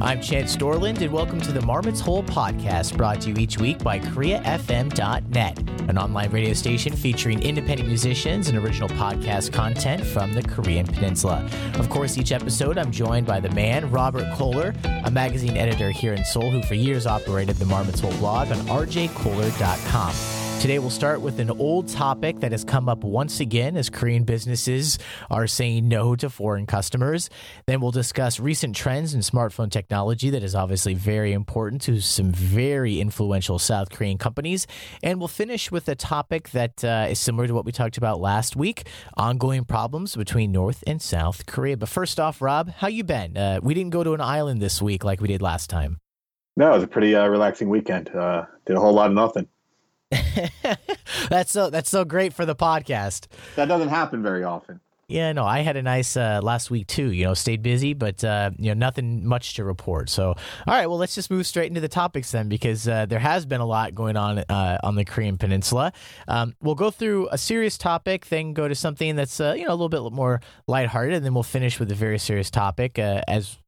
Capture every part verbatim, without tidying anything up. I'm Chad Storland, and welcome to the Marmot's Hole podcast, brought to you each week by Korea F M dot net, an online radio station featuring independent musicians and original podcast content from the Korean Peninsula. Of course, each episode, I'm joined by the man, Robert Kohler, a magazine editor here in Seoul who for years operated the Marmot's Hole blog on R J Kohler dot com. Today, we'll start with an old topic that has come up once again as Korean businesses are saying no to foreign customers. Then we'll discuss recent trends in smartphone technology that is obviously very important to some very influential South Korean companies. And we'll finish with a topic that uh, is similar to what we talked about last week, ongoing problems between North and South Korea. But first off, Rob, how you been? Uh, we didn't go to an island this week like we did last time. No, it was a pretty uh, relaxing weekend. Uh, did a whole lot of nothing. that's so that's so great for the podcast. That doesn't happen very often. Yeah, no, I had a nice uh, last week too, you know, stayed busy, but uh, you know, nothing much to report. So, all right, well, let's just move straight into the topics then, because uh, there has been a lot going on uh, on the Korean Peninsula. Um, we'll go through a serious topic, then go to something that's uh, you know, a little bit more lighthearted, and then we'll finish with a very serious topic uh, as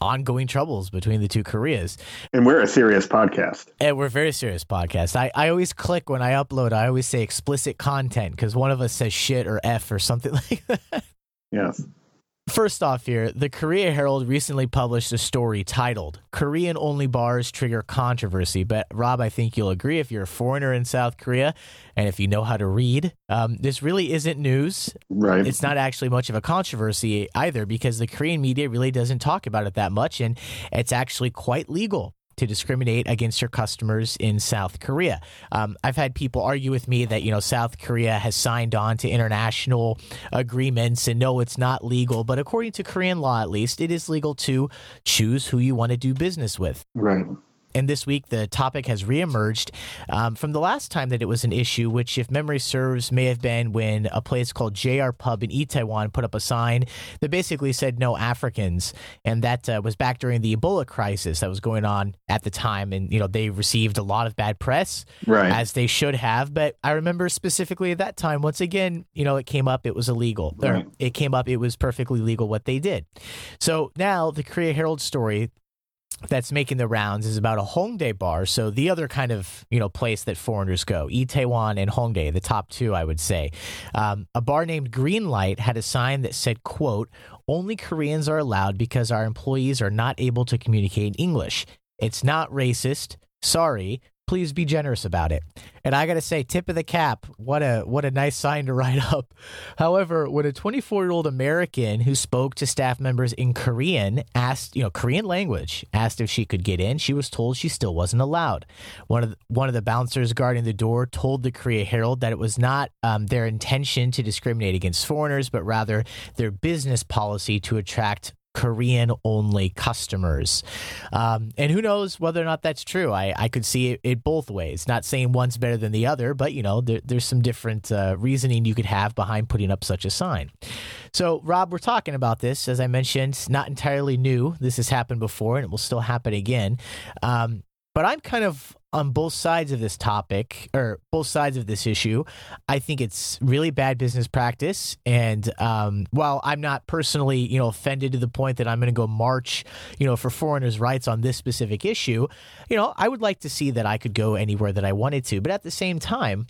ongoing troubles between the two Koreas. And we're a serious podcast. And we're a very serious podcast. I, I always click when I upload, I always say explicit content because one of us says shit or F or something like that. Yes. First off here, the Korea Herald recently published a story titled Korean-Only Bars Trigger Controversy. But Rob, I think you'll agree if you're a foreigner in South Korea and if you know how to read, um, this really isn't news. Right. It's not actually much of a controversy either because the Korean media really doesn't talk about it that much, and it's actually quite legal to discriminate against your customers in South Korea. Um, I've had people argue with me that, you know, South Korea has signed on to international agreements and no, it's not legal. But according to Korean law, at least, it is legal to choose who you want to do business with. Right. And this week, the topic has reemerged um, from the last time that it was an issue, which, if memory serves, may have been when a place called J R Pub in Itaewon put up a sign that basically said no Africans. And that uh, was back during the Ebola crisis that was going on at the time. And, you know, they received a lot of bad press, right, as they should have. But I remember specifically at that time, once again, you know, it came up, it was illegal. Right. Or it came up, it was perfectly legal what they did. So now the Korea Herald story that's making the rounds is about a Hongdae bar. So the other kind of, you know, place that foreigners go, Itaewon and Hongdae, the top two, I would say. Um, a bar named Greenlight had a sign that said, quote, only Koreans are allowed because our employees are not able to communicate in English. It's not racist. Sorry. Please be generous about it. And I got to say, tip of the cap, what a what a nice sign to write up. However, when a twenty-four-year-old American who spoke to staff members in Korean asked, you know, Korean language, asked if she could get in, she was told she still wasn't allowed. One of the, one of the bouncers guarding the door told the Korea Herald that it was not um, their intention to discriminate against foreigners, but rather their business policy to attract Korean-only customers. Um, and who knows whether or not that's true. I, I could see it, it both ways. Not saying one's better than the other, but, you know, there, there's some different uh, reasoning you could have behind putting up such a sign. So, Rob, we're talking about this. As I mentioned, not entirely new. This has happened before, and it will still happen again. Um, but I'm kind of on both sides of this topic, or both sides of this issue. I think it's really bad business practice. And um, while I'm not personally, you know, offended to the point that I'm going to go march, you know, for foreigners' rights on this specific issue, you know, I would like to see that I could go anywhere that I wanted to. But at the same time,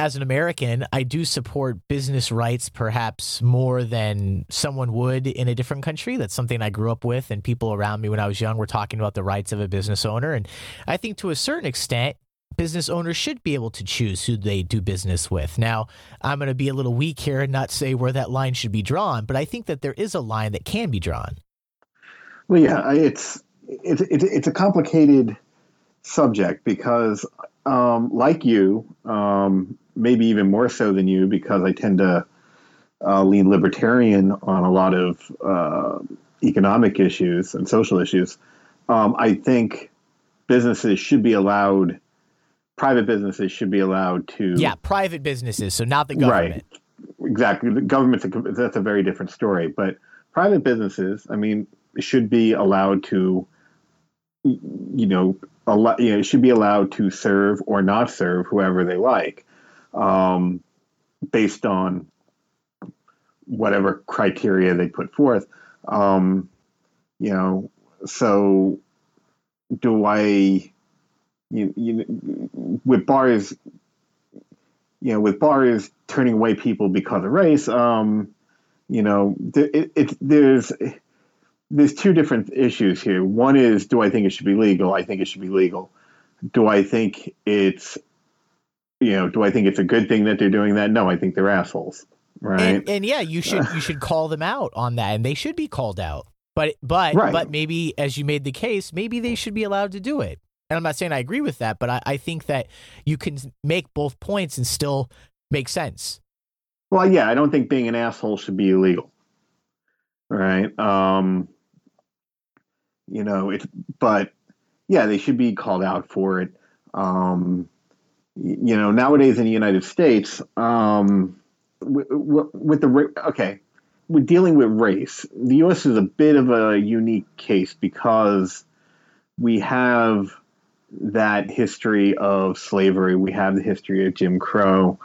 as an American, I do support business rights perhaps more than someone would in a different country. That's something I grew up with, and people around me when I was young were talking about the rights of a business owner. And I think to a certain extent, business owners should be able to choose who they do business with. Now, I'm going to be a little weak here and not say where that line should be drawn, but I think that there is a line that can be drawn. Well, yeah, it's it's it's, it's a complicated subject because um, like you, um, maybe even more so than you, because I tend to uh, lean libertarian on a lot of uh, economic issues and social issues. Um, I think businesses should be allowed, private businesses should be allowed to... Yeah, private businesses, so not the government. Right, exactly. The government's, a, that's a very different story. But private businesses, I mean, should be allowed to, you know, allow, you know, should be allowed to serve or not serve whoever they like. Um, based on whatever criteria they put forth. Um, you know, so do I, you, you, with bars, you know, with bars turning away people because of race, um, you know, it, it, there's, there's two different issues here. One is, do I think it should be legal? I think it should be legal. Do I think it's, you know, do I think it's a good thing that they're doing that? No, I think they're assholes. Right. And, and yeah, you should you should call them out on that, and they should be called out. But but right. but maybe, as you made the case, maybe they should be allowed to do it. And I'm not saying I agree with that, but I, I think that you can make both points and still make sense. Well, yeah, I don't think being an asshole should be illegal. Right. Um, you know, it's but yeah, they should be called out for it. Um, you know, nowadays in the United States, um, with, with the okay, with dealing with race, the U S is a bit of a unique case because we have that history of slavery, we have the history of Jim Crow,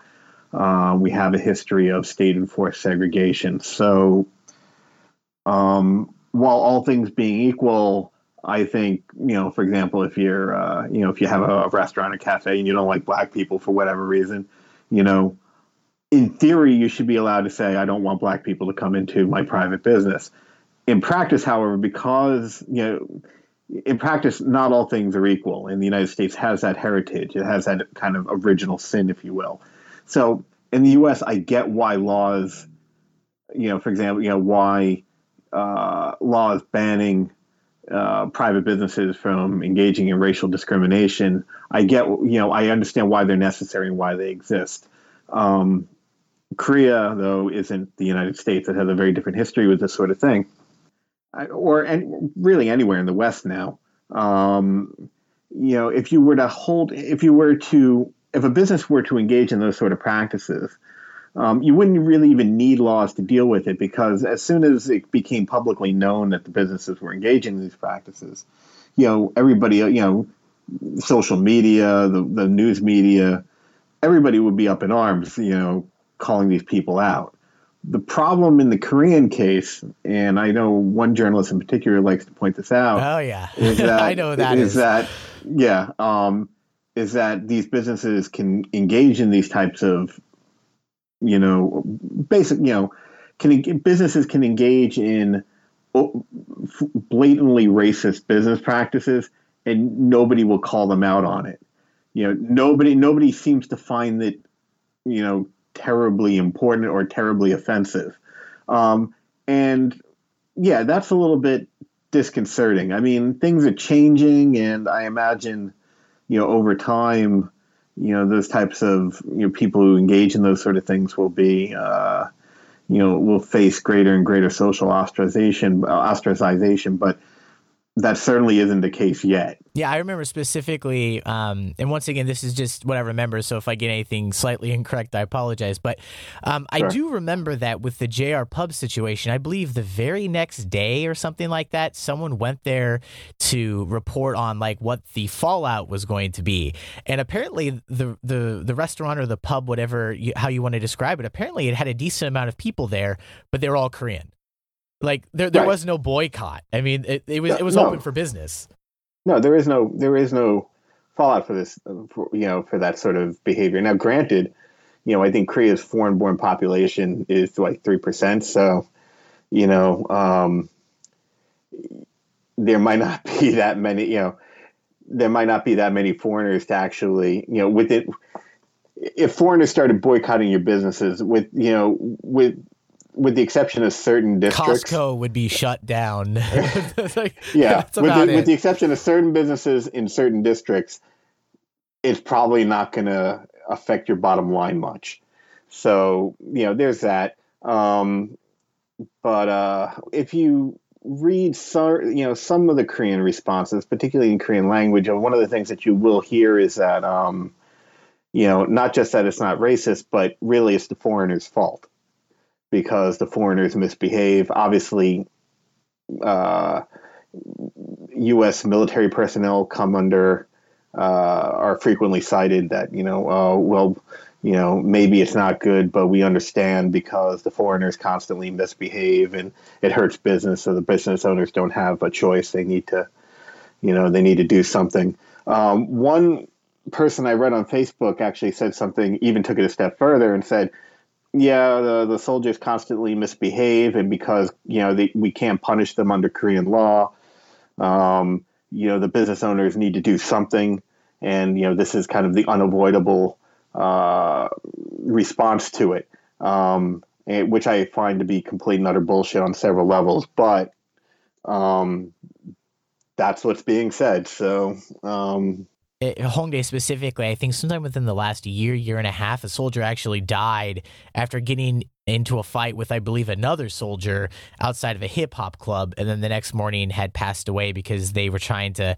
uh, we have a history of state-enforced segregation. So, um, while all things being equal, I think, you know, for example, if you're, uh, you know, if you have a restaurant or cafe and you don't like black people for whatever reason, you know, in theory, you should be allowed to say, I don't want black people to come into my private business. In practice, however, because, you know, in practice, not all things are equal. And the United States has that heritage. It has that kind of original sin, if you will. So in the U S, I get why laws, you know, for example, you know, why uh, laws banning Uh, private businesses from engaging in racial discrimination. I get, you know, I understand why they're necessary and why they exist. Um, Korea, though, isn't the United States. It has a very different history with this sort of thing, I, or and really anywhere in the West now. Um, you know, if you were to hold, if you were to, if a business were to engage in those sort of practices, Um, you wouldn't really even need laws to deal with it, because as soon as it became publicly known that the businesses were engaging in these practices, you know, everybody, you know, social media, the, the news media, everybody would be up in arms, you know, calling these people out. The problem in the Korean case, and I know one journalist in particular likes to point this out. Oh, yeah. Is that, I know that is. Is that, yeah, um, is that these businesses can engage in these types of, you know, basic, you know, can businesses can engage in blatantly racist business practices, and nobody will call them out on it. You know, nobody, nobody seems to find it, you know, terribly important or terribly offensive. Um, and yeah, that's a little bit disconcerting. I mean, things are changing, and I imagine, you know, over time, you know, those types of, you know, people who engage in those sort of things will be, uh, you know, will face greater and greater social ostracization, uh, ostracization. But that certainly isn't the case yet. Yeah, I remember specifically, um, and once again, this is just what I remember. So if I get anything slightly incorrect, I apologize. But um, sure. I do remember that with the J R Pub situation, I believe the very next day or something like that, someone went there to report on like what the fallout was going to be. And apparently the the, the restaurant or the pub, whatever, you, how you want to describe it, apparently it had a decent amount of people there, but they were all Korean. Like there, there right. was no boycott. I mean, it, it was no, it was no. open for business. No, there is no there is no fallout for this, for, you know, for that sort of behavior. Now, granted, you know, I think Korea's foreign-born population is like three percent, so you know, um, there might not be that many. You know, there might not be that many foreigners to actually, you know, with it. If foreigners started boycotting your businesses, with you know, with with the exception of certain districts, Costco would be shut down. Like, yeah, with the, with the exception of certain businesses in certain districts, it's probably not going to affect your bottom line much. So, you know, there's that. Um, but uh, if you read, so, you know, some of the Korean responses, particularly in Korean language, one of the things that you will hear is that, um, you know, not just that it's not racist, but really it's the foreigners' fault, because the foreigners misbehave. Obviously, uh, U S military personnel come under, uh, are frequently cited that, you know, uh, well, you know, maybe it's not good, but we understand because the foreigners constantly misbehave and it hurts business. So the business owners don't have a choice. They need to, you know, they need to do something. Um, one person I read on Facebook actually said something, even took it a step further and said, yeah, the, the soldiers constantly misbehave. And because, you know, they, we can't punish them under Korean law, um, you know, the business owners need to do something. And, you know, this is kind of the unavoidable Uh, response to it, um, and, which I find to be complete and utter bullshit on several levels, but um, that's what's being said. So um, it, Hongdae specifically, I think sometime within the last year, year and a half, a soldier actually died after getting into a fight with, I believe, another soldier outside of a hip hop club, and then the next morning had passed away because they were trying to,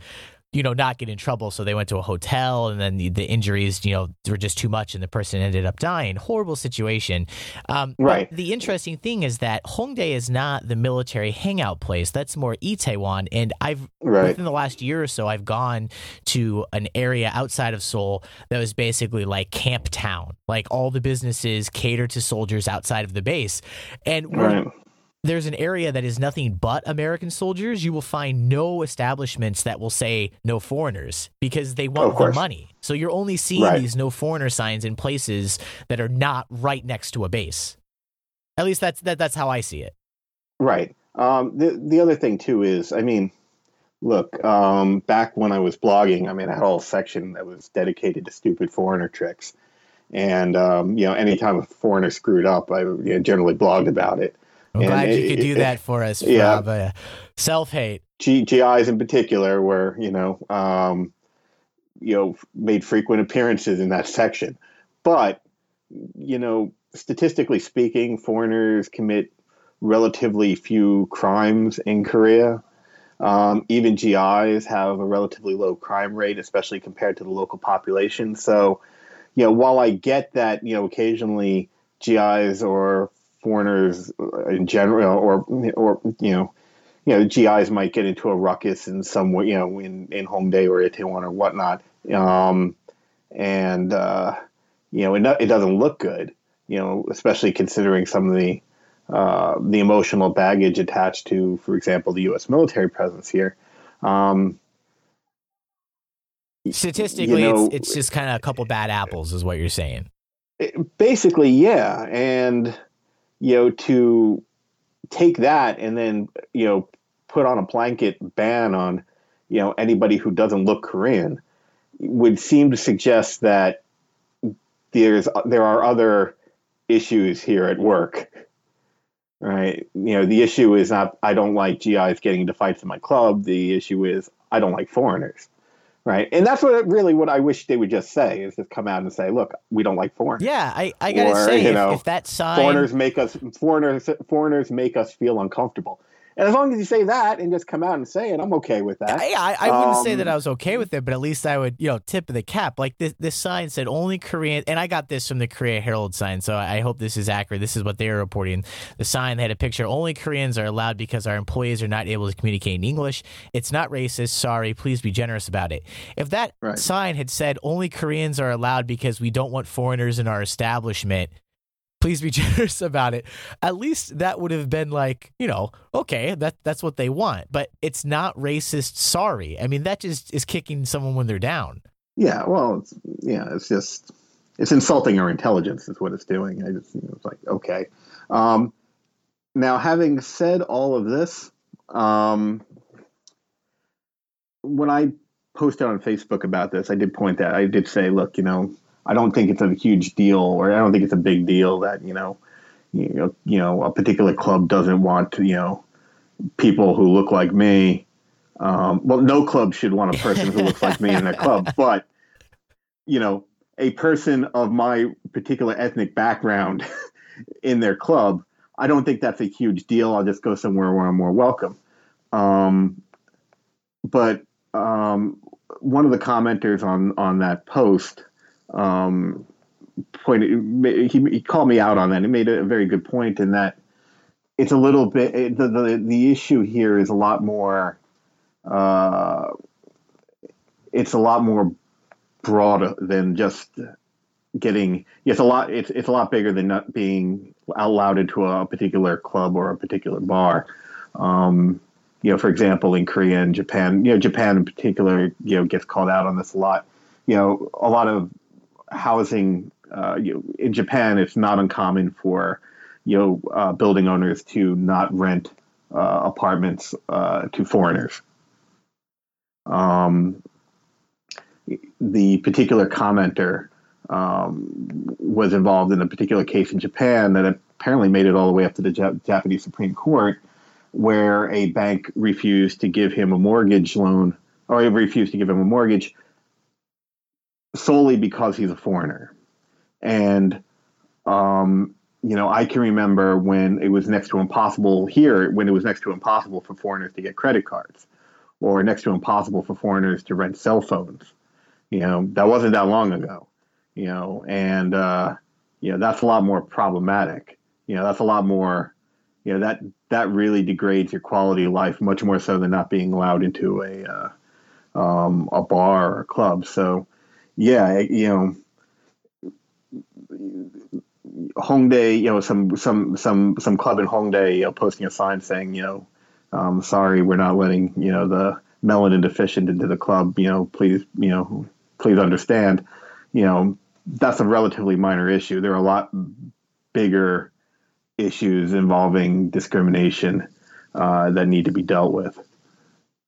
you know, not get in trouble. So they went to a hotel, and then the, the injuries, you know, were just too much, and the person ended up dying. Horrible situation. Um, right. The interesting thing is that Hongdae is not the military hangout place. That's more Itaewon. And I've right. within the last year or so, I've gone to an area outside of Seoul that was basically like camp town. Like all the businesses cater to soldiers outside of the base. And right. there's an area that is nothing but American soldiers. You will find no establishments that will say no foreigners because they want the money. So you're only seeing right. these no foreigner signs in places that are not right next to a base. At least that's that, that's how I see it. Right. Um, the the other thing too is, I mean, look, um, back when I was blogging, I mean, I had a whole section that was dedicated to stupid foreigner tricks, and um, you know, anytime a foreigner screwed up, I you know, generally blogged about it. I'm and glad it, you could do it, that for us, yeah. Rob. Uh, self-hate. G, GIs in particular were, you know, um, you know, made frequent appearances in that section. But, you know, statistically speaking, foreigners commit relatively few crimes in Korea. Um, even G Is have a relatively low crime rate, especially compared to the local population. So, you know, while I get that, you know, occasionally G Is or foreigners in general, or or you know, you know, G Is might get into a ruckus in some way, you know, in, in Hongdae or Itaewon or whatnot, um, and uh, you know, it no, it doesn't look good, you know, especially considering some of the uh, the emotional baggage attached to, for example, the U S military presence here. Um, Statistically, you know, it's it's just kind of a couple bad apples, is what you're saying. It, basically, yeah, and. You know, to take that and then, you know, put on a blanket ban on, you know, anybody who doesn't look Korean would seem to suggest that there's there are other issues here at work, right? You know, the issue is not I don't like G Is getting into fights in my club. The issue is I don't like foreigners. Right. And that's what really what I wish they would just say is just come out and say, look, we don't like foreigners. Yeah, I, I got to say, you know, if, if that sign foreigners make us foreigners, foreigners make us feel uncomfortable. And as long as you say that and just come out and say it, I'm okay with that. Yeah, I, I wouldn't um, say that I was okay with it, but at least I would, you know, tip of the cap. Like this, this sign said only Korean, and I got this from the Korea Herald sign, so I hope this is accurate. This is what they were reporting. The sign had a picture, only Koreans are allowed because our employees are not able to communicate in English. It's not racist. Sorry. Please be generous about it. If that right. sign had said only Koreans are allowed because we don't want foreigners in our establishment, please be generous about it, at least that would have been like, you know, okay, that that's what they want. But it's not racist. Sorry. I mean, that just is kicking someone when they're down. Yeah. Well, it's, yeah, it's just it's insulting our intelligence is what it's doing. I just, you know, it's like, okay. Um, now, having said all of this, um, when I posted on Facebook about this, I did point that I did say, look, you know, I don't think it's a huge deal, or I don't think it's a big deal that, you know, you know, you know, a particular club doesn't want to, you know, people who look like me. Um, well, no club should want a person who looks like me in their club, but, you know, a person of my particular ethnic background in their club, I don't think that's a huge deal. I'll just go somewhere where I'm more welcome. Um, but um, one of the commenters on, on that post Um, pointed, he, he called me out on that. He made a very good point in that it's a little bit it, the, the the issue here is a lot more. Uh, it's a lot more broad than just getting it's a lot it's it's a lot bigger than not being allowed into a particular club or a particular bar. Um, you know, for example, in Korea and Japan, you know, Japan in particular, you know, gets called out on this a lot. You know, a lot of housing uh, you know, in Japan, it's not uncommon for you know uh, building owners to not rent uh, apartments uh, to foreigners. Um, the particular commenter um, was involved in a particular case in Japan that apparently made it all the way up to the Jap- Japanese Supreme Court, where a bank refused to give him a mortgage loan, or refused to give him a mortgage solely because he's a foreigner. And, um, you know, I can remember when it was next to impossible here, when it was next to impossible for foreigners to get credit cards, or next to impossible for foreigners to rent cell phones. You know, that wasn't that long ago, you know, and, uh, you know, that's a lot more problematic. You know, that's a lot more, you know, that that really degrades your quality of life much more so than not being allowed into a uh, um, a bar or a club. So, yeah, you know, Hongdae, you know, some some some some club in Hongdae, you know, posting a sign saying, you know, um, sorry, we're not letting, you know, the melanin deficient into the club, you know, please, you know, please understand, you know, that's a relatively minor issue. There are a lot bigger issues involving discrimination uh, that need to be dealt with.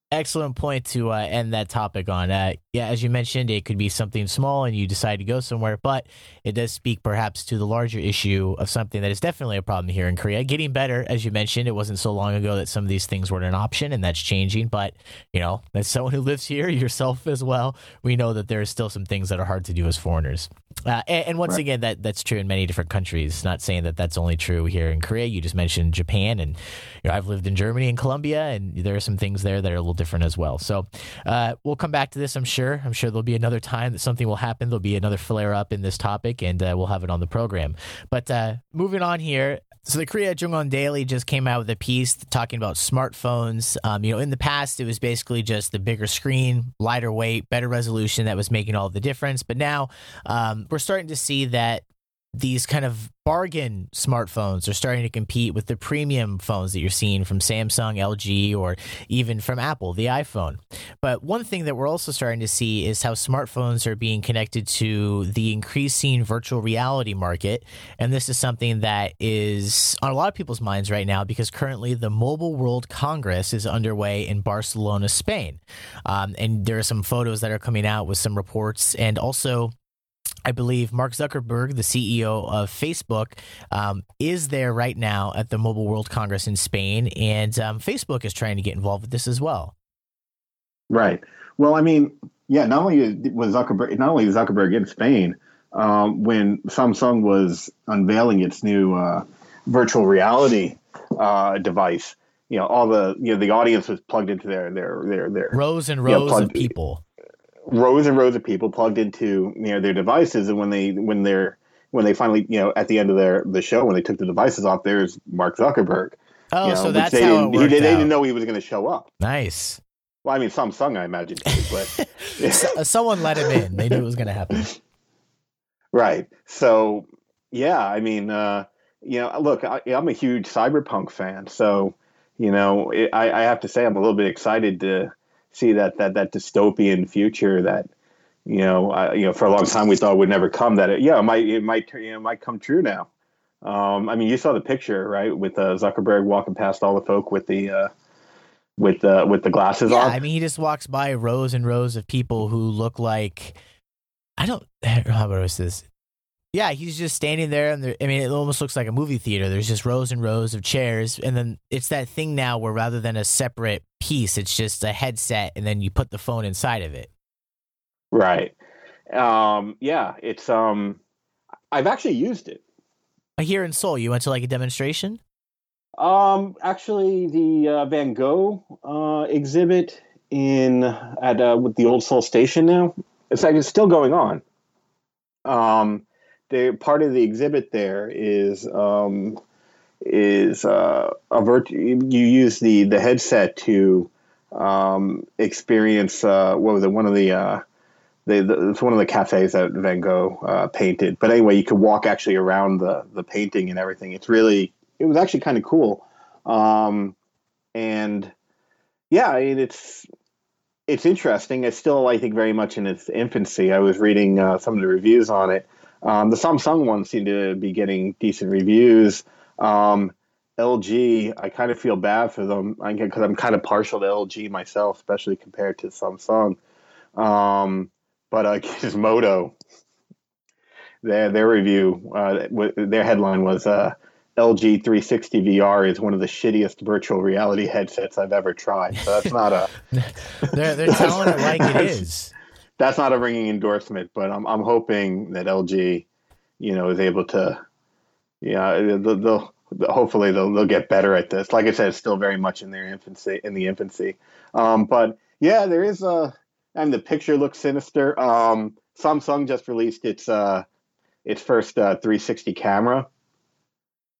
Excellent point to uh, end that topic on. Uh, yeah, as you mentioned, it could be something small and you decide to go somewhere, but it does speak perhaps to the larger issue of something that is definitely a problem here in Korea. Getting better, as you mentioned, it wasn't so long ago that some of these things weren't an option, and that's changing. But, you know, as someone who lives here, yourself as well, we know that there are still some things that are hard to do as foreigners. Uh, and, and once right. again, that, that's true in many different countries. Not saying that that's only true here in Korea. You just mentioned Japan, and you know, I've lived in Germany and Colombia, and there are some things there that are a little different as well. So uh, we'll come back to this, I'm sure. I'm sure there'll be another time that something will happen. There'll be another flare-up in this topic, and uh, we'll have it on the program. But uh, moving on here. So the Korea Jungon Daily just came out with a piece talking about smartphones. Um, you know, in the past, it was basically just the bigger screen, lighter weight, better resolution that was making all the difference. But now um, we're starting to see that these kind of bargain smartphones are starting to compete with the premium phones that you're seeing from Samsung, L G, or even from Apple, the iPhone. But one thing that we're also starting to see is how smartphones are being connected to the increasing virtual reality market. And this is something that is on a lot of people's minds right now because currently the Mobile World Congress is underway in Barcelona, Spain. Um, and there are some photos that are coming out with some reports, and also I believe Mark Zuckerberg, the C E O of Facebook, um, is there right now at the Mobile World Congress in Spain, and um, Facebook is trying to get involved with this as well. Right. Well, I mean, yeah. Not only was Zuckerberg, not only was Zuckerberg in Spain, um, when Samsung was unveiling its new uh, virtual reality uh, device, you know, all the you know the audience was plugged into their their their their rows and rows you know, plugged, of people. Rows and rows of people plugged into you know their devices, and when they when they're when they finally you know at the end of their the show when they took the devices off, there's Mark Zuckerberg. Oh, you know, so that's they how it worked he, they out. Didn't know he was going to show up. Nice. Well, I mean, Samsung, I imagine, too, but yeah. so, someone let him in. They knew it was going to happen. Right. So yeah, I mean, uh, you know, look, I, I'm a huge Cyberpunk fan, so you know, it, I, I have to say I'm a little bit excited to see that that that dystopian future that you know uh, you know for a long time we thought would never come, that it, yeah it might it might you know, might come true now. Um, I mean, you saw the picture, right, with uh, Zuckerberg walking past all the folk with the uh, with the uh, with the glasses yeah, on. I mean, he just walks by rows and rows of people who look like I don't how about this. Yeah, he's just standing there, and I mean, it almost looks like a movie theater. There's just rows and rows of chairs, and then it's that thing now where rather than a separate piece, it's just a headset, and then you put the phone inside of it. Right. Um, yeah, it's. Um, I've actually used it. Here in Seoul, you went to like a demonstration? Um, actually, the uh, Van Gogh uh, exhibit in at uh, with the old Seoul Station now. It's like it's still going on. Um. They, part of the exhibit there is um, is uh, a virt- you use the, the headset to um, experience uh, what was it one of the uh, They, the, it's one of the cafes that Van Gogh uh, painted. But anyway, you could walk actually around the, the painting and everything. It's really, it was actually kind of cool. Um, and yeah, I mean, it's, it's interesting. It's still, I think, very much in its infancy. I was reading uh, some of the reviews on it. Um, the Samsung one seemed to be getting decent reviews. Um, L G, I kind of feel bad for them because I'm kind of partial to L G myself, especially compared to Samsung. Um, But uh, Gizmodo, their their review, uh, their headline was uh, L G three sixty V R is one of the shittiest virtual reality headsets I've ever tried. So that's not a. they're they're telling it like it is. That's not a ringing endorsement, but I'm I'm hoping that L G, you know, is able to, yeah, you know, they'll, they'll, they'll hopefully they'll they'll get better at this. Like I said, it's still very much in their infancy, in the infancy. Um, but yeah, there is a. And the picture looks sinister. Um, Samsung just released its uh, its first uh, three sixty camera,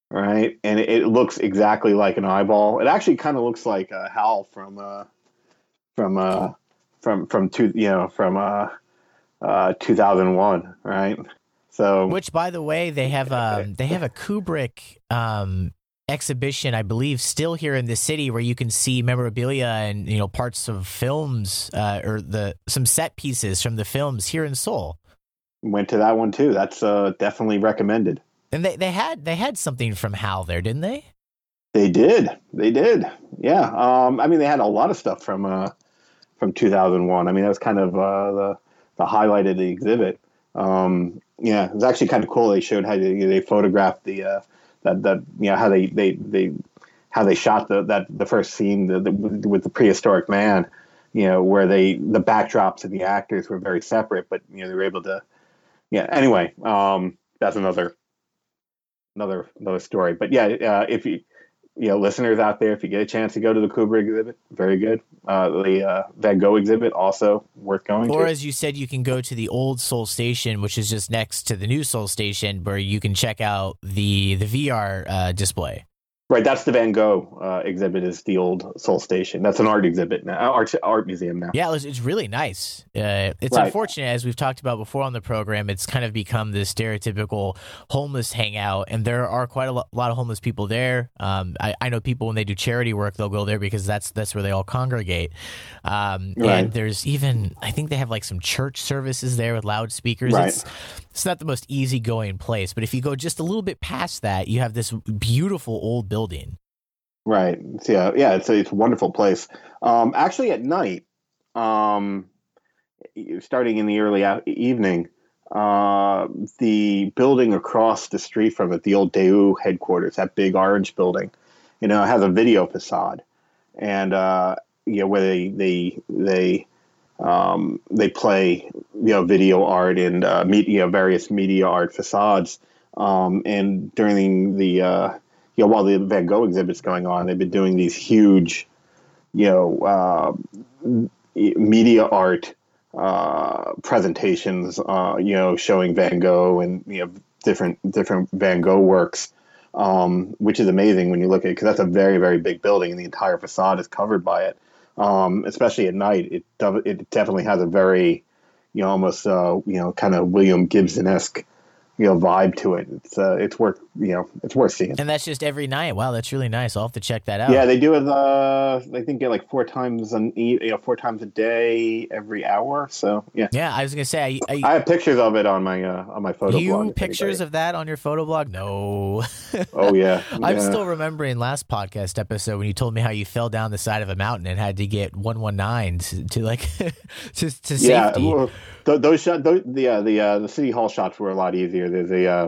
right? And it, it looks exactly like an eyeball. It actually kind of looks like uh, Hal from uh, from uh, from from two, you know, from uh, uh, two thousand one, right? So, which, by the way, they have um, they have a Kubrick um, exhibition, I believe, still here in the city, where you can see memorabilia and, you know, parts of films uh, or the some set pieces from the films here in Seoul. Went to that one too. That's uh, definitely recommended. And they, they had they had something from Hal there, didn't they? They did. They did. Yeah. Um, I mean, they had a lot of stuff from uh, from two thousand one. I mean, that was kind of uh, the the highlight of the exhibit. Um, yeah, it was actually kind of cool. They showed how they, they photographed the. Uh, That, that you know how they, they, they how they shot the that the first scene the, the, with the prehistoric man, you know, where they the backdrops and the actors were very separate, but you know they were able to, yeah. Anyway, um, that's another another another story. But yeah, uh, if you you know listeners out there, if you get a chance to go to the Kubrick exhibit, very good. Uh, the uh, Van Gogh exhibit also worth going. Or to. As you said, you can go to the old Seoul Station, which is just next to the new Seoul Station, where you can check out the the V R uh, display. Right, that's the Van Gogh uh, exhibit. Is the old Seoul Station? That's an art exhibit now, art art museum now. Yeah, it's, it's really nice. Uh, it's right. Unfortunate, as we've talked about before on the program, it's kind of become this stereotypical homeless hangout, and there are quite a lot of homeless people there. Um, I, I know people when they do charity work, they'll go there because that's that's where they all congregate. Um, right. And there's even, I think they have like some church services there with loudspeakers. Right. It's, it's not the most easygoing place, but if you go just a little bit past that, you have this beautiful old building. Building. Right. Yeah. Yeah. It's a, it's a wonderful place. Um, actually, at night, um, starting in the early evening, uh, the building across the street from it, the old Daewoo headquarters, that big orange building, you know, it has a video facade, and uh, you know where they they they um, they play you know video art and uh, media various media art facades, um, and during the uh, You know, while the Van Gogh exhibit's going on, they've been doing these huge, you know, uh, media art uh, presentations. Uh, you know, showing Van Gogh and you know different different Van Gogh works, um, which is amazing when you look at it, because that's a very very big building and the entire facade is covered by it. Um, especially at night, it it definitely has a very, you know, almost uh, you know kind of William Gibson-esque, you know, vibe to it. It's uh, it's worth you know it's worth seeing. And that's just every night. Wow, that's really nice. I'll have to check that out. Yeah, they do it. Uh, I think get like four times an you know four times a day, every hour. So yeah. Yeah, I was gonna say I, I, I have pictures of it on my uh, on my photo you blog. You pictures of that on your photo blog? No. Oh yeah. yeah. I'm still remembering last podcast episode when you told me how you fell down the side of a mountain and had to get one one nine to like to to safety. Yeah, well, th- those shots. Th- the uh, the uh, the city hall shots were a lot easier. There's a uh,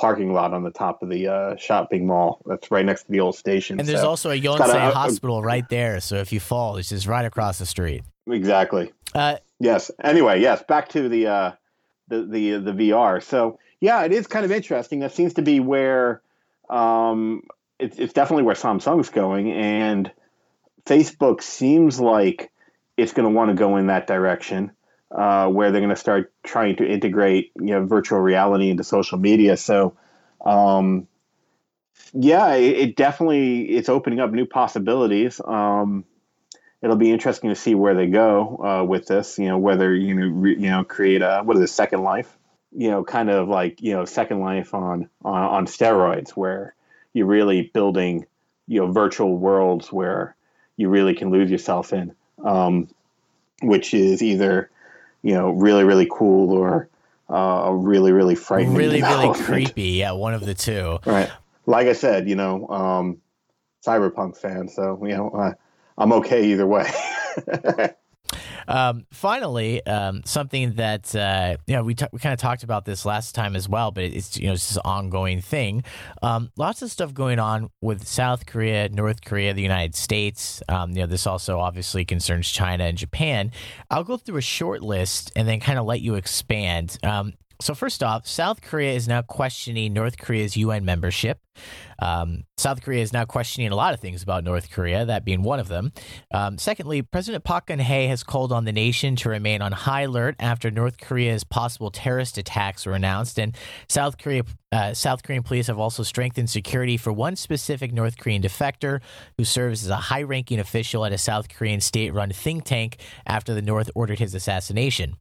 parking lot on the top of the uh, shopping mall that's right next to the old station. And there's so also a Yonsei hospital a, right there. So if you fall, it's just right across the street. Exactly. Uh, yes. Anyway, yes. Back to the, uh, the the the V R. So yeah, it is kind of interesting. That seems to be where um, it's it's definitely where Samsung's going, and Facebook seems like it's going to want to go in that direction. Uh, where they're going to start trying to integrate, you know, virtual reality into social media. So, um, yeah, it, it definitely it's opening up new possibilities. Um, it'll be interesting to see where they go uh, with this. You know, whether you know, re, you know, create a what is it, Second Life? You know, kind of like you know, Second Life on on, on steroids, where you're really building you know virtual worlds where you really can lose yourself in, um, which is either you know really really cool or uh, really really frightening, really really creepy. Yeah, one of the two. Right. Like I said, you know, um, Cyberpunk fan, so you know. Uh, I'm okay either way. um, finally, um, something that uh, you know we t- we kind of talked about this last time as well, but it's you know it's this ongoing thing. Um, lots of stuff going on with South Korea, North Korea, the United States. Um, you know, this also obviously concerns China and Japan. I'll go through a short list and then kind of let you expand. Um, So first off, South Korea is now questioning North Korea's U N membership. Um, South Korea is now questioning a lot of things about North Korea, that being one of them. Um, secondly, President Park Geun-hye has called on the nation to remain on high alert after North Korea's possible terrorist attacks were announced. And South Korea, uh, South Korean police have also strengthened security for one specific North Korean defector who serves as a high-ranking official at a South Korean state-run think tank after the North ordered his assassination.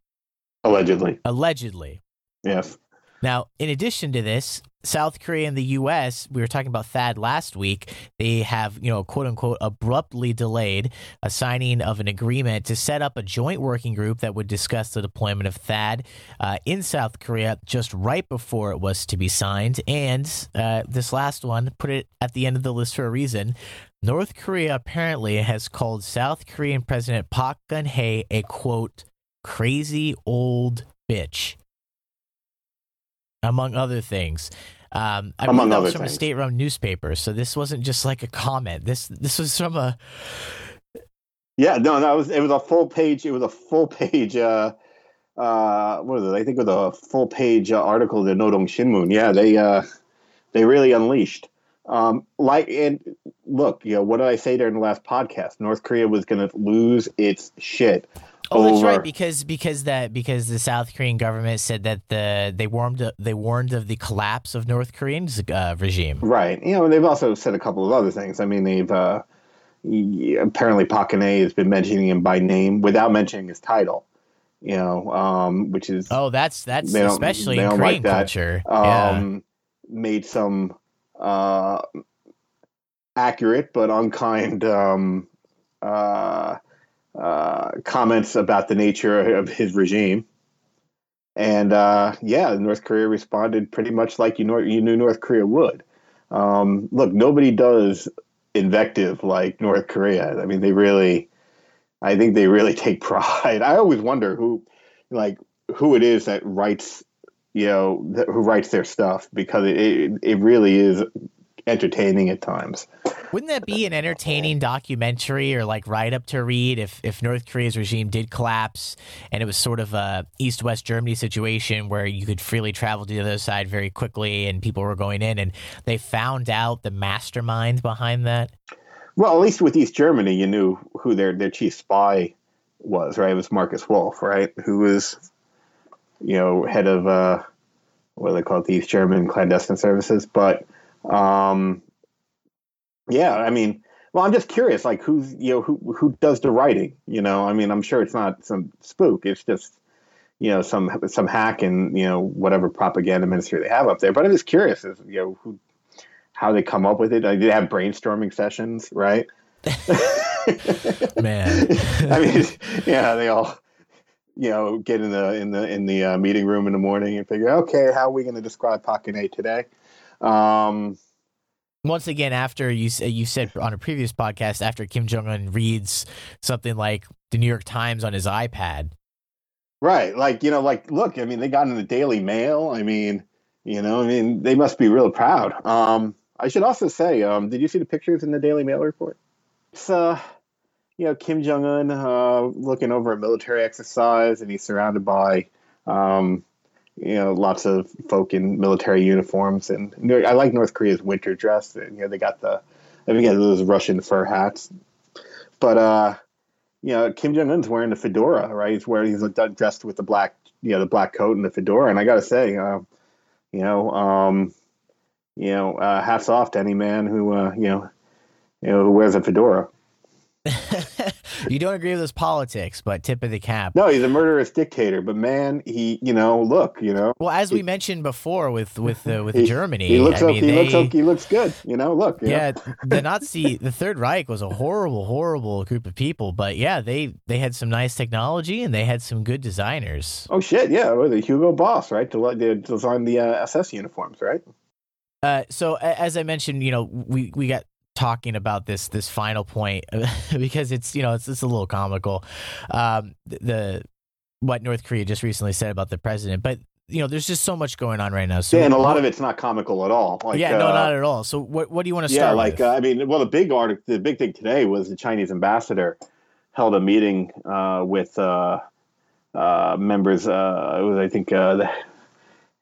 Allegedly. Allegedly. Yes. Now, in addition to this, South Korea and the U S, we were talking about THAAD last week. They have, you know, quote unquote, abruptly delayed a signing of an agreement to set up a joint working group that would discuss the deployment of THAAD uh, in South Korea just right before it was to be signed. And uh, this last one, put it at the end of the list for a reason. North Korea apparently has called South Korean President Park Geun-hye a, quote, crazy old bitch. Among other things, um, I mean, that was from things. a state-run newspaper, so this wasn't just like a comment. This this was from a yeah, no, that was it was a full page. It was a full page. Uh, uh, what is it? I think it was a full page uh, article in Nodong Shinmun. Yeah, they uh, they really unleashed. Um, like and look, you know, what did I say during the last podcast? North Korea was going to lose its shit. Oh, that's right, because because that because the South Korean government said that the they warned they warned of the collapse of North Korean's uh, regime. Right. You know, and they've also said a couple of other things. I mean, they've uh, apparently Park Geun-hye has been mentioning him by name without mentioning his title. You know, um, which is oh, that's that's especially in Korean like culture. Um, yeah. Made some uh, accurate but unkind. Um, uh, Uh, comments about the nature of his regime, and uh, yeah, North Korea responded pretty much like you know you knew North Korea would. Um, look, nobody does invective like North Korea. I mean, they really, I think they really take pride. I always wonder who, like, who it is that writes, you know, th- who writes their stuff because it, it it really is entertaining at times. Wouldn't that be an entertaining documentary or like write up to read if, if North Korea's regime did collapse and it was sort of a East-West Germany situation where you could freely travel to the other side very quickly and people were going in and they found out the mastermind behind that? Well, at least with East Germany, you knew who their, their chief spy was, right? It was Marcus Wolf, right? Who was, you know, head of uh, what do they call it, the East German clandestine services. But, um, yeah, I mean, well, I'm just curious, like, who's, you know, who who does the writing, you know? I mean, I'm sure it's not some spook. It's just, you know, some some hack in, you know, whatever propaganda ministry they have up there. But I'm just curious, as, you know, who, how they come up with it. Like, they have brainstorming sessions, right? Man. I mean, yeah, they all, you know, get in the in the, in the uh, meeting room in the morning and figure, okay, how are we going to describe Park Geun-hye today? Um Once again, after you you said on a previous podcast, after Kim Jong-un reads something like the New York Times on his iPad. Right. Like, you know, like, look, I mean, they got in the Daily Mail. I mean, you know, I mean, they must be real proud. Um, I should also say, um, did you see the pictures in the Daily Mail report? It's, uh, you know, Kim Jong-un uh, looking over a military exercise, and he's surrounded by um you know, lots of folk in military uniforms, and I like North Korea's winter dress. And, you know, they got the, I mean, they got those Russian fur hats. But uh, you know, Kim Jong Un's wearing the fedora, right? He's wearing, he's dressed with the black, you know, the black coat and the fedora. And I gotta say, uh, you know, um, you know, uh, hats off to any man who, uh, you know, you know, who wears a fedora. You don't agree with his politics, but tip of the cap. No, he's a murderous dictator. But man, he, you know, look, you know. Well, as he, we mentioned before with with uh, with he, Germany, he looks I up, mean, he they, looks up, he looks good, you know. Look, you yeah, know? The Nazi, the Third Reich was a horrible, horrible group of people. But yeah, they they had some nice technology and they had some good designers. Oh shit, yeah, it was a Hugo Boss, right? To, to design the uh, S S uniforms, right? Uh, so as I mentioned, you know, we we got. talking about this this final point because it's you know it's it's a little comical um the what North Korea just recently said about the president, but you know there's just so much going on right now, so yeah, and a lot of it's not comical at all, like, yeah no uh, not at all. So what what do you want to yeah, start like with? Uh, I mean well the big article the big thing today was the Chinese ambassador held a meeting uh with uh uh members uh it was I think uh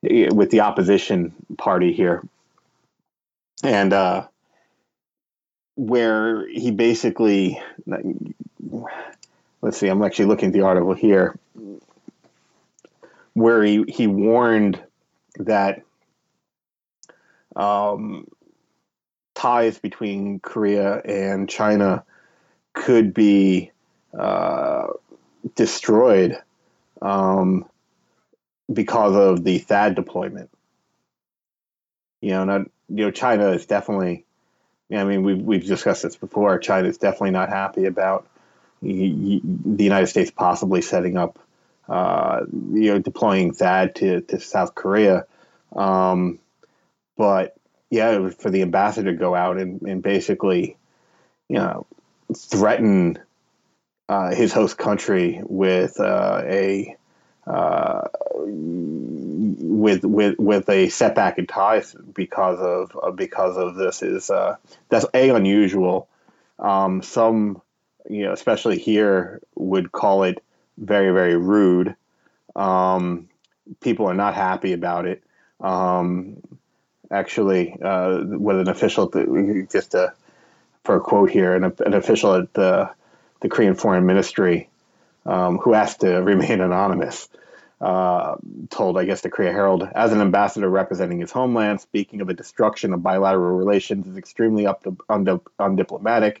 the, with the opposition party here, and uh where he basically, let's see, I'm actually looking at the article here, where he, he warned that um, ties between Korea and China could be uh, destroyed um, because of the THAAD deployment. You know, not, you know, China is definitely... I mean, we've, we've discussed this before. China is definitely not happy about the United States possibly setting up, uh, you know, deploying THAAD to, to South Korea. Um, but, yeah, it was for the ambassador to go out and, and basically, you know, threaten uh, his host country with uh, a uh, with with with a setback in ties because of uh, because of this is uh, that's a unusual. Um, some, you know, especially here, would call it very, very rude. Um, people are not happy about it. Um, actually, uh, with an official, just a, for a quote here, an, an official at the the Korean Foreign Ministry, um, who has to remain anonymous, uh, told, I guess, the Korea Herald, as an ambassador representing his homeland, speaking of a destruction of bilateral relations is extremely up to, und- undiplomatic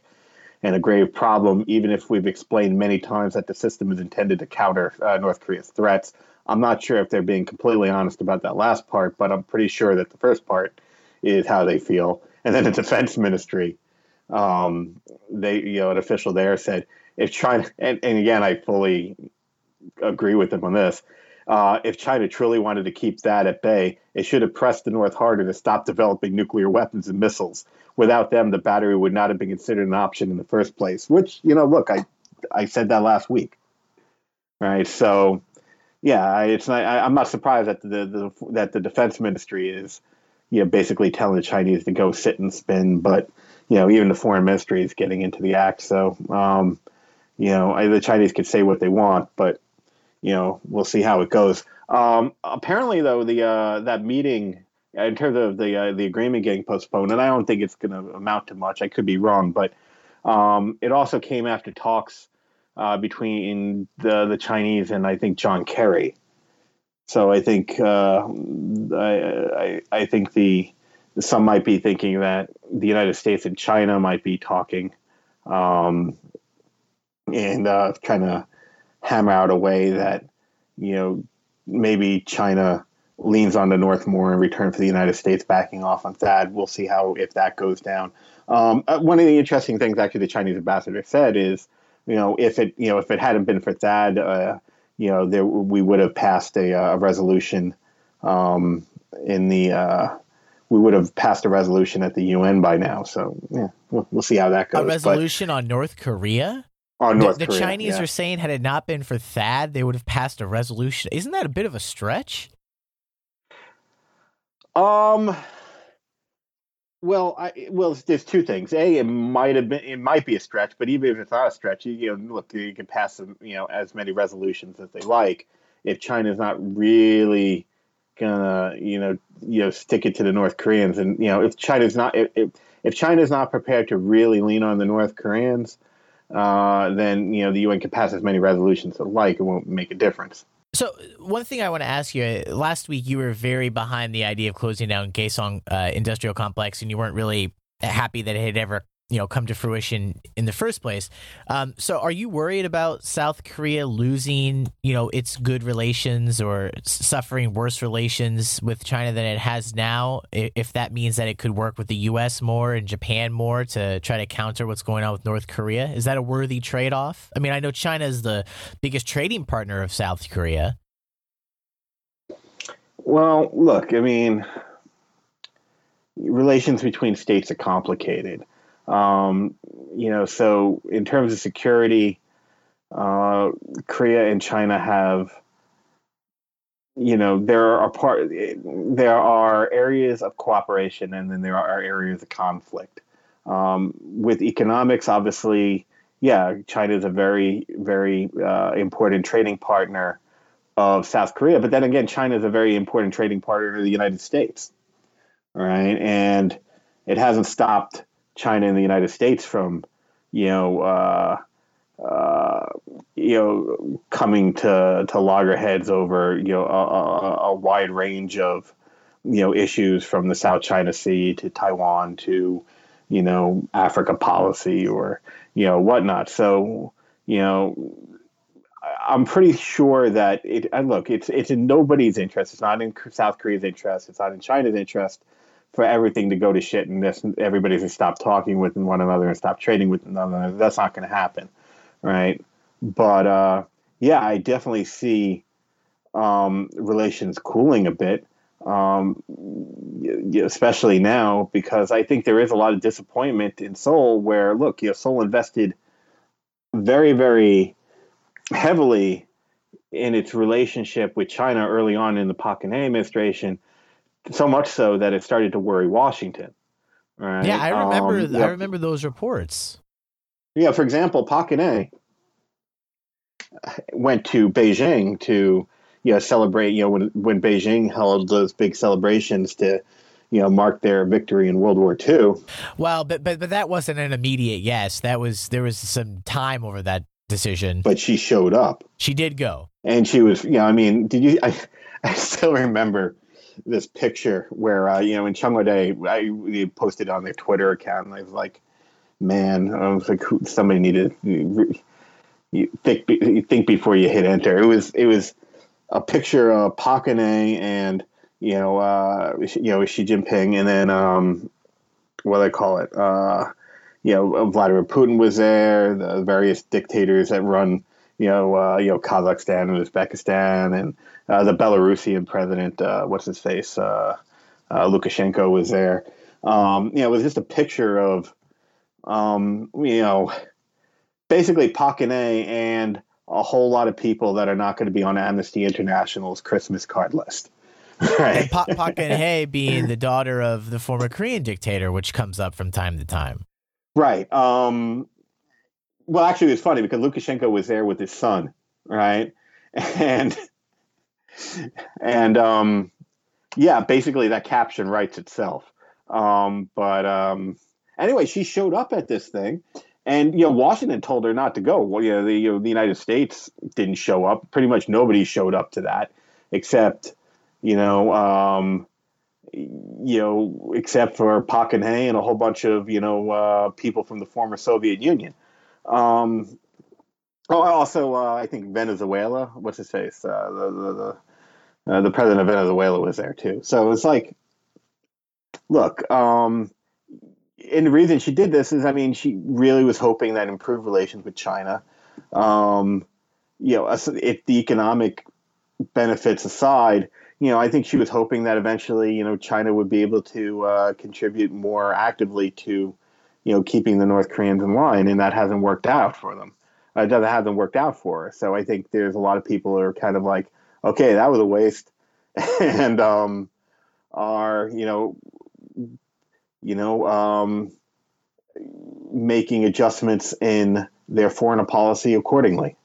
and a grave problem, even if we've explained many times that the system is intended to counter uh, North Korea's threats. I'm not sure if they're being completely honest about that last part, but I'm pretty sure that the first part is how they feel. And then the defense ministry, um, they, you know, an official there said, if China, and, and again, I fully agree with them on this, Uh, if China truly wanted to keep that at bay, it should have pressed the North harder to stop developing nuclear weapons and missiles. Without them, the battery would not have been considered an option in the first place, which, you know, look, I I said that last week. Right. So, yeah, it's not, I, I'm not surprised that the, the that the defense ministry is, you know, basically telling the Chinese to go sit and spin. But, you know, even the foreign ministry is getting into the act. So, um, you know, I, the Chinese could say what they want, but, you know, we'll see how it goes. Um, apparently, though, the uh, that meeting in terms of the uh, the agreement getting postponed, and I don't think it's going to amount to much. I could be wrong, but um, it also came after talks uh, between the the Chinese and I think John Kerry. So I think uh, I, I I think the some might be thinking that the United States and China might be talking um, and uh, kind of hammer out a way that, you know, maybe China leans on the North more in return for the United States backing off on THAAD. We'll see how, if that goes down. Um, one of the interesting things actually the Chinese ambassador said is, you know, if it, you know, if it hadn't been for THAAD, uh, you know, there, we would have passed a, a resolution um, in the, uh, we would have passed a resolution at the U N by now. So yeah, we'll, we'll see how that goes. A resolution but, on North Korea? Oh, North the, the Korea, Chinese yeah. are saying had it not been for THAAD, they would have passed a resolution. Isn't that a bit of a stretch? Um. Well, I well, there's two things. A, it might have been, it might be a stretch, but even if it's not a stretch, you, you know, look, you can pass them, you know, as many resolutions as they like. If China's not really gonna, you know, you know, stick it to the North Koreans, and you know, if China's not, if if China's not prepared to really lean on the North Koreans. Uh, then, you know, the U N can pass as many resolutions as it like. It won't make a difference. So one thing I want to ask you, last week you were very behind the idea of closing down Kaesong uh, Industrial Complex, and you weren't really happy that it had ever you know, come to fruition in the first place. Um, so are you worried about South Korea losing, you know, its good relations or suffering worse relations with China than it has now, if that means that it could work with the U S more and Japan more to try to counter what's going on with North Korea? Is that a worthy trade-off? I mean, I know China is the biggest trading partner of South Korea. Well, look, I mean, relations between states are complicated. Um, you know, so in terms of security, uh, Korea and China have, you know, there are part, there are areas of cooperation and then there are areas of conflict. Um, with economics, obviously, yeah, China is a very, very uh, important trading partner of South Korea. But then again, China is a very important trading partner of the United States. All right. And it hasn't stopped China and the United States from, you know, uh, uh, you know, coming to, to loggerheads over, you know, a, a wide range of, you know, issues from the South China Sea to Taiwan to, you know, Africa policy or, you know, whatnot. So, you know, I'm pretty sure that it. And look, it's it's in nobody's interest. It's not in South Korea's interest. It's not in China's interest for everything to go to shit and this, everybody's going to stop talking with one another and stop trading with one another. That's not going to happen, right? But, uh, yeah, I definitely see um, relations cooling a bit, um, especially now, because I think there is a lot of disappointment in Seoul where, look, you know, Seoul invested very, very heavily in its relationship with China early on in the Park Geun-hye administration, so much so that it started to worry Washington. Right? Yeah, I remember. Um, yeah. I remember those reports. Yeah, for example, Park Geun-hye went to Beijing to, you know, celebrate. You know, when when Beijing held those big celebrations to, you know, mark their victory in World War Two. Well, but but but that wasn't an immediate yes. That was there was some time over that decision. But she showed up. She did go, and she was. You know, I mean, did you? I, I still remember this picture where, uh, you know, in Hongdae, I, I posted on their Twitter account, and I was like, man, I was like, who, somebody needed you, you think you think before you hit enter. It was it was a picture of Park Geun-hye and you know uh, you know Xi Jinping, and then um, what do I call it? Uh, you know, Vladimir Putin was there. The various dictators that run you know uh, you know Kazakhstan and Uzbekistan and. Uh, the Belarusian president, uh, what's his face, uh, uh, Lukashenko was there. Um, you know, it was just a picture of, um, you know, basically Park Geun-hye and a whole lot of people that are not going to be on Amnesty International's Christmas card list. Right? Pa- Park Geun-hye being the daughter of the former Korean dictator, which comes up from time to time. Right. Um, well, actually, it's funny because Lukashenko was there with his son, right? And... And, um, yeah, basically that caption writes itself. Um, but um, anyway, she showed up at this thing and, you know, Washington told her not to go. Well, you know, the, you know, the United States didn't show up. Pretty much nobody showed up to that except, you know, um, you know, except for Park Geun-hye and a whole bunch of, you know, uh, people from the former Soviet Union. Um, oh, also, uh, I think Venezuela, what's his face? Uh, the, the, the Uh, the president of Venezuela was there, too. So it's like, look, um, and the reason she did this is, I mean, she really was hoping that improved relations with China. Um, you know, if the economic benefits aside, you know, I think she was hoping that eventually, you know, China would be able to uh, contribute more actively to, you know, keeping the North Koreans in line. And that hasn't worked out for them. It doesn't have them worked out for her. So I think there's a lot of people who are kind of like, okay, that was a waste, and um, are you know, you know, um, making adjustments in their foreign policy accordingly.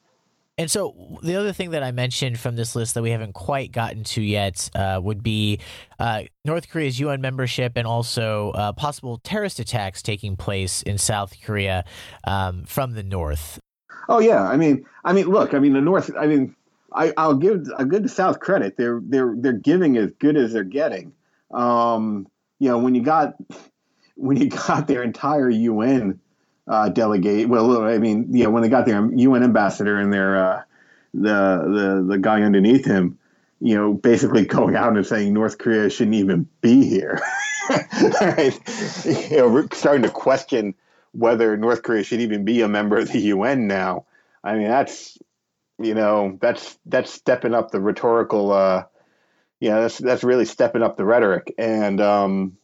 And so the other thing that I mentioned from this list that we haven't quite gotten to yet uh, would be uh, North Korea's U N membership and also uh, possible terrorist attacks taking place in South Korea um, from the North. Oh yeah, I mean, I mean, look, I mean, the North, I mean. I, I'll give a good South credit. They're they're they're giving as good as they're getting. Um, you know, when you got when you got their entire U N uh, delegate, well, I mean, yeah, when they got their U N ambassador and their uh, the the the guy underneath him, you know, basically going out and saying North Korea shouldn't even be here. Right? You know, we're starting to question whether North Korea should even be a member of the U N now. I mean, that's, you know, that's that's stepping up the rhetorical. Uh, you know, that's that's really stepping up the rhetoric. And um,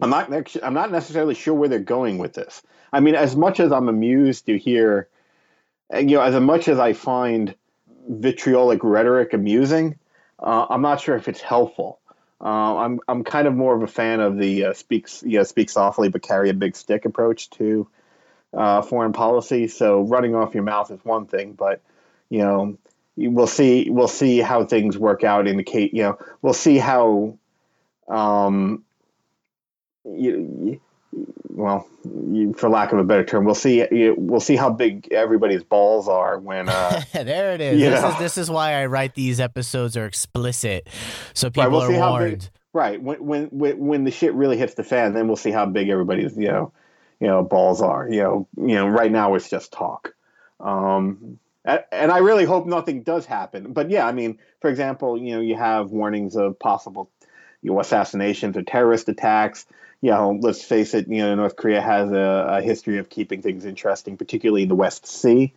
I'm not I'm not necessarily sure where they're going with this. I mean, as much as I'm amused to hear, you know, as much as I find vitriolic rhetoric amusing, uh, I'm not sure if it's helpful. Uh, I'm I'm kind of more of a fan of the uh, speaks you know, speak softly but carry a big stick approach to uh, foreign policy. So running off your mouth is one thing, but you know we'll see we'll see how things work out. Indicate you know we'll see how um you, you well you, for lack of a better term we'll see you, we'll see how big everybody's balls are when uh, there it is. This, is. this is why I write these episodes are explicit, so people right, we'll are warned. Big, right when when when the shit really hits the fan, then we'll see how big everybody's you know. You know, balls are, you know, you know, right now it's just talk. Um, and I really hope nothing does happen. But yeah, I mean, for example, you know, you have warnings of possible you know, assassinations or terrorist attacks. You know, let's face it, you know, North Korea has a, a history of keeping things interesting, particularly in the West Sea.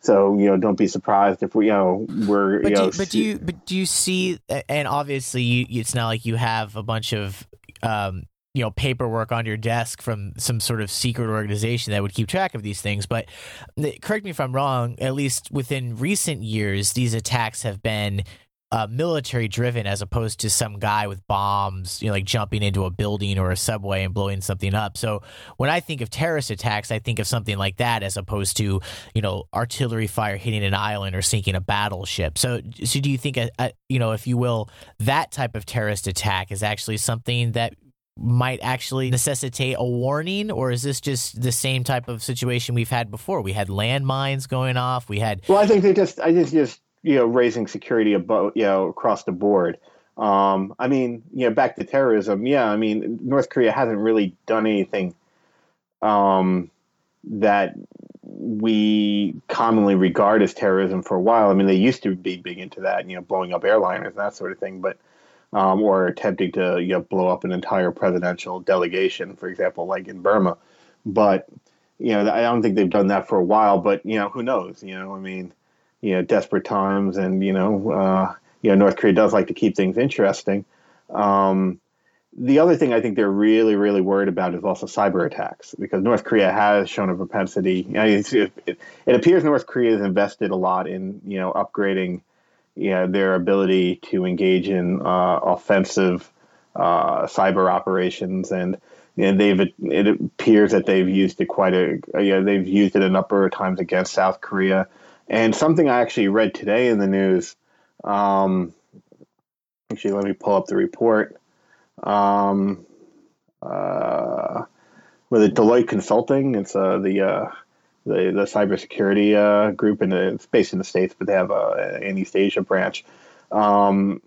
So, you know, don't be surprised if we, you know, we're, but you do, know. But do you, but do you see, and obviously you, it's not like you have a bunch of, um, you know, paperwork on your desk from some sort of secret organization that would keep track of these things. But correct me if I'm wrong, at least within recent years, these attacks have been uh, military driven as opposed to some guy with bombs, you know, like jumping into a building or a subway and blowing something up. So when I think of terrorist attacks, I think of something like that as opposed to, you know, artillery fire hitting an island or sinking a battleship. So, so do you think, a, a, you know, if you will, that type of terrorist attack is actually something that might actually necessitate a warning, or is this just the same type of situation we've had before? We had landmines going off. We had well, I think they just, I just, just you know, raising security about you know across the board. Um, I mean, you know, back to terrorism. Yeah, I mean, North Korea hasn't really done anything um, that we commonly regard as terrorism for a while. I mean, they used to be big into that, you know, blowing up airliners and that sort of thing, but. Um, or attempting to you know, blow up an entire presidential delegation, for example, like in Burma. But, you know, I don't think they've done that for a while, but, you know, who knows? You know, I mean, you know, desperate times and, you know, uh, you know, North Korea does like to keep things interesting. Um, the other thing I think they're really, really worried about is also cyber attacks, because North Korea has shown a propensity. You know, it, it, it appears North Korea has invested a lot in, you know, upgrading Yeah, their ability to engage in uh, offensive uh, cyber operations, and you know, they've it appears that they've used it quite a you know, they've used it a number of times against South Korea. And something I actually read today in the news. Um, actually, let me pull up the report. Um, uh, with it Deloitte Consulting, it's uh, the uh, The, the cybersecurity uh, group, and it's based in the States, but they have a, an East Asia branch. Um,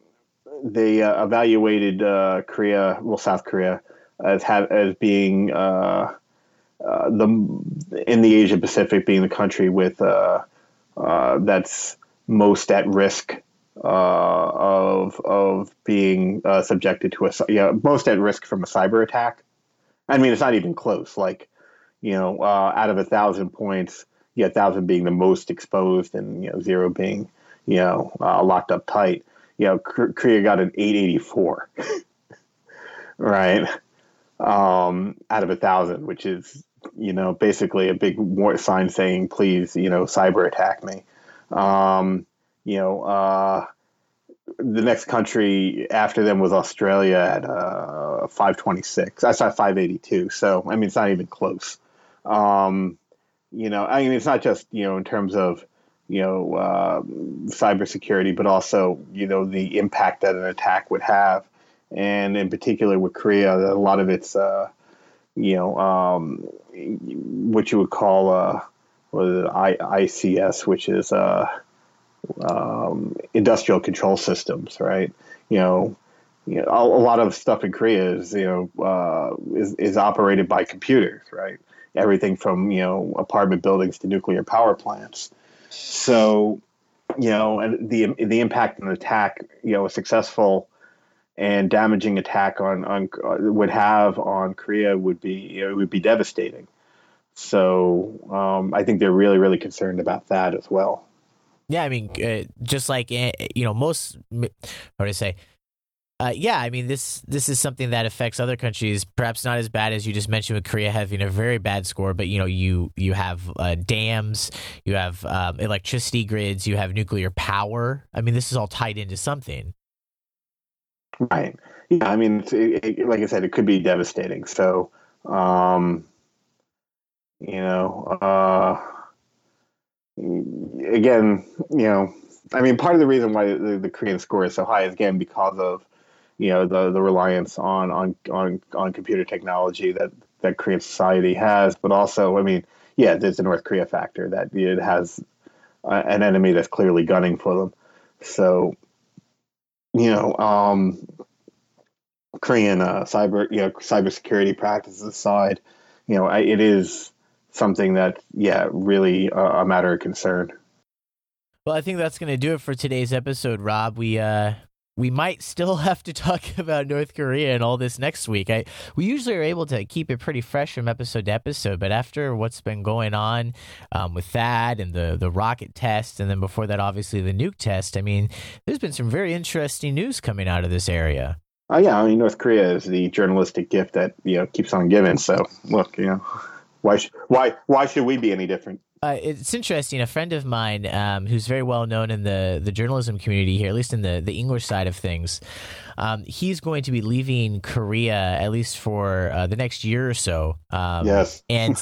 they uh, evaluated uh, Korea, well, South Korea, as ha- as being uh, uh, the in the Asia Pacific, being the country with uh, uh, that's most at risk uh, of of being uh, subjected to a yeah most at risk from a cyber attack. I mean, it's not even close. Like. You know, uh, out of a thousand points, yeah, thousand being the most exposed, and you know, zero being, you know, uh, locked up tight. You know, Korea got an eight eighty-four, right? Um, out of a thousand, which is, you know, basically a big war sign saying, "Please, you know, cyber attack me." Um, you know, uh, the next country after them was Australia at uh, five twenty-six. That's at five eighty-two. So I mean, it's not even close. Um, you know, I mean, it's not just, you know, in terms of, you know, uh, cybersecurity, but also, you know, the impact that an attack would have. And in particular with Korea, a lot of it's, uh, you know, um, what you would call, uh, what is it, I C S, which is, uh, um, industrial control systems, right? You know, you know, a lot of stuff in Korea is, you know, uh, is, is operated by computers, right? Everything from, you know, apartment buildings to nuclear power plants. So, you know, and the the impact of an attack, you know, a successful and damaging attack on, on would have on Korea would be, you know, it would be devastating. So um, I think they're really, really concerned about that as well. Yeah, I mean, uh, just like, you know, most, what do I say? Uh, yeah, I mean, this this is something that affects other countries, perhaps not as bad as you just mentioned with Korea having a very bad score. But, you know, you you have uh, dams, you have um, electricity grids, you have nuclear power. I mean, this is all tied into something. Right. Yeah, I mean, it, it, like I said, it could be devastating. So, um, you know, uh, again, you know, I mean, part of the reason why the, the Korean score is so high is, again, because of, you know, the, the reliance on, on, on, on computer technology that, that Korean society has. But also, I mean, yeah, there's the North Korea factor that it has uh, an enemy that's clearly gunning for them. So, you know, um, Korean uh, cyber, you know, cybersecurity practices aside, you know, I, it is something that, yeah, really uh, a matter of concern. Well, I think that's going to do it for today's episode, Rob. We, uh, We might still have to talk about North Korea and all this next week. I we usually are able to keep it pretty fresh from episode to episode, but after what's been going on um, with THAAD and the, the rocket test, and then before that, obviously, the nuke test, I mean, there's been some very interesting news coming out of this area. Oh, yeah. I mean, North Korea is the journalistic gift that, you know, keeps on giving. So, look, you know, why sh- why why should we be any different? Uh, it's interesting. A friend of mine um, who's very well known in the, the journalism community here, at least in the, the English side of things, um, he's going to be leaving Korea at least for uh, the next year or so. Um, yes. And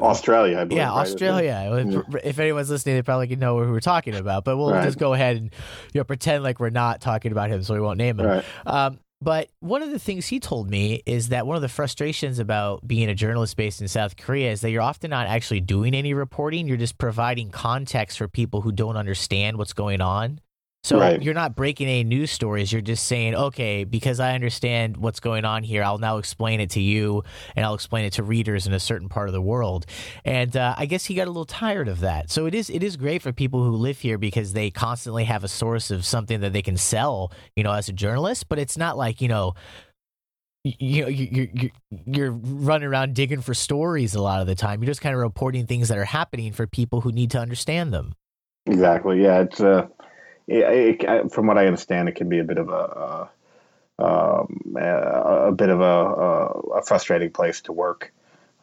Australia, I believe. Yeah, Australia. Right? Yeah. If anyone's listening, they probably can know who we're talking about. But we'll right. just go ahead and, you know, pretend like we're not talking about him, so we won't name him. Right. Um, But one of the things he told me is that one of the frustrations about being a journalist based in South Korea is that you're often not actually doing any reporting. You're just providing context for people who don't understand what's going on. So right. you're not breaking any news stories. You're just saying, okay, because I understand what's going on here, I'll now explain it to you, and I'll explain it to readers in a certain part of the world. And uh, I guess he got a little tired of that. So it is it is great for people who live here because they constantly have a source of something that they can sell, you know, as a journalist. But it's not like, you know, you know, you you you're running around digging for stories a lot of the time. You're just kind of reporting things that are happening for people who need to understand them. Exactly. Yeah. It's uh... It, it, from what I understand, it can be a bit of a uh, um, a, a bit of a, a frustrating place to work.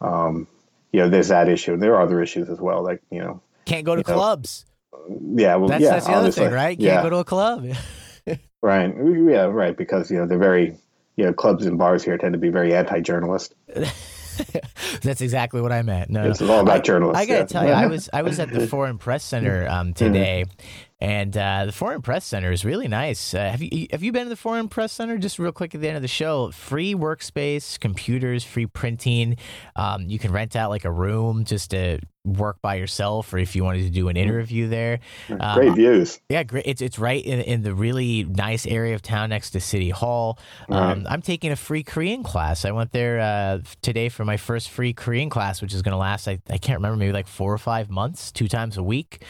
Um, you know, there's that issue. There are other issues as well, like, you know, can't go to clubs. Know. Yeah, well, that's, yeah, that's the other obviously. Thing, right? Can't yeah. go to a club. Right. Yeah. Right. Because, you know, they're very, you know, clubs and bars here tend to be very anti-journalist. That's exactly what I meant. No, it's no. all about I, journalists. I gotta yeah. tell you, I was I was at the Foreign Press Center um, today, and uh, the Foreign Press Center is really nice. Uh, have you have you been to the Foreign Press Center? Just real quick at the end of the show, free workspace, computers, free printing. Um, you can rent out like a room just to work by yourself, or if you wanted to do an interview there. Um, great views. Yeah, great. It's it's right in in the really nice area of town next to City Hall. Um, right. I'm taking a free Korean class. I went there uh, today for my first free Korean class, which is going to last, I, I can't remember, maybe like four or five months, two times a week.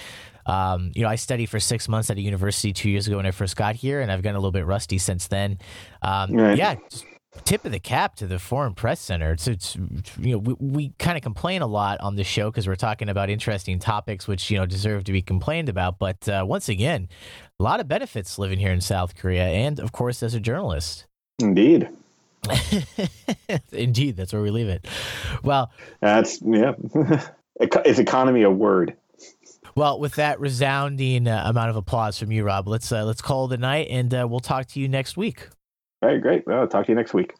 Um, you know, I studied for six months at a university two years ago when I first got here, and I've gotten a little bit rusty since then. Um, right. Yeah, just tip of the cap to the Foreign Press Center. It's, it's you know, we, we kind of complain a lot on the show because we're talking about interesting topics which, you know, deserve to be complained about. But uh, once again, a lot of benefits living here in South Korea and, of course, as a journalist. Indeed. Indeed, that's where we leave it. Well, that's, yeah, it's economy a word. Well, with that resounding uh, amount of applause from you, Rob, let's uh, let's call it a night, and uh, we'll talk to you next week. All right, great. Well, I'll talk to you next week.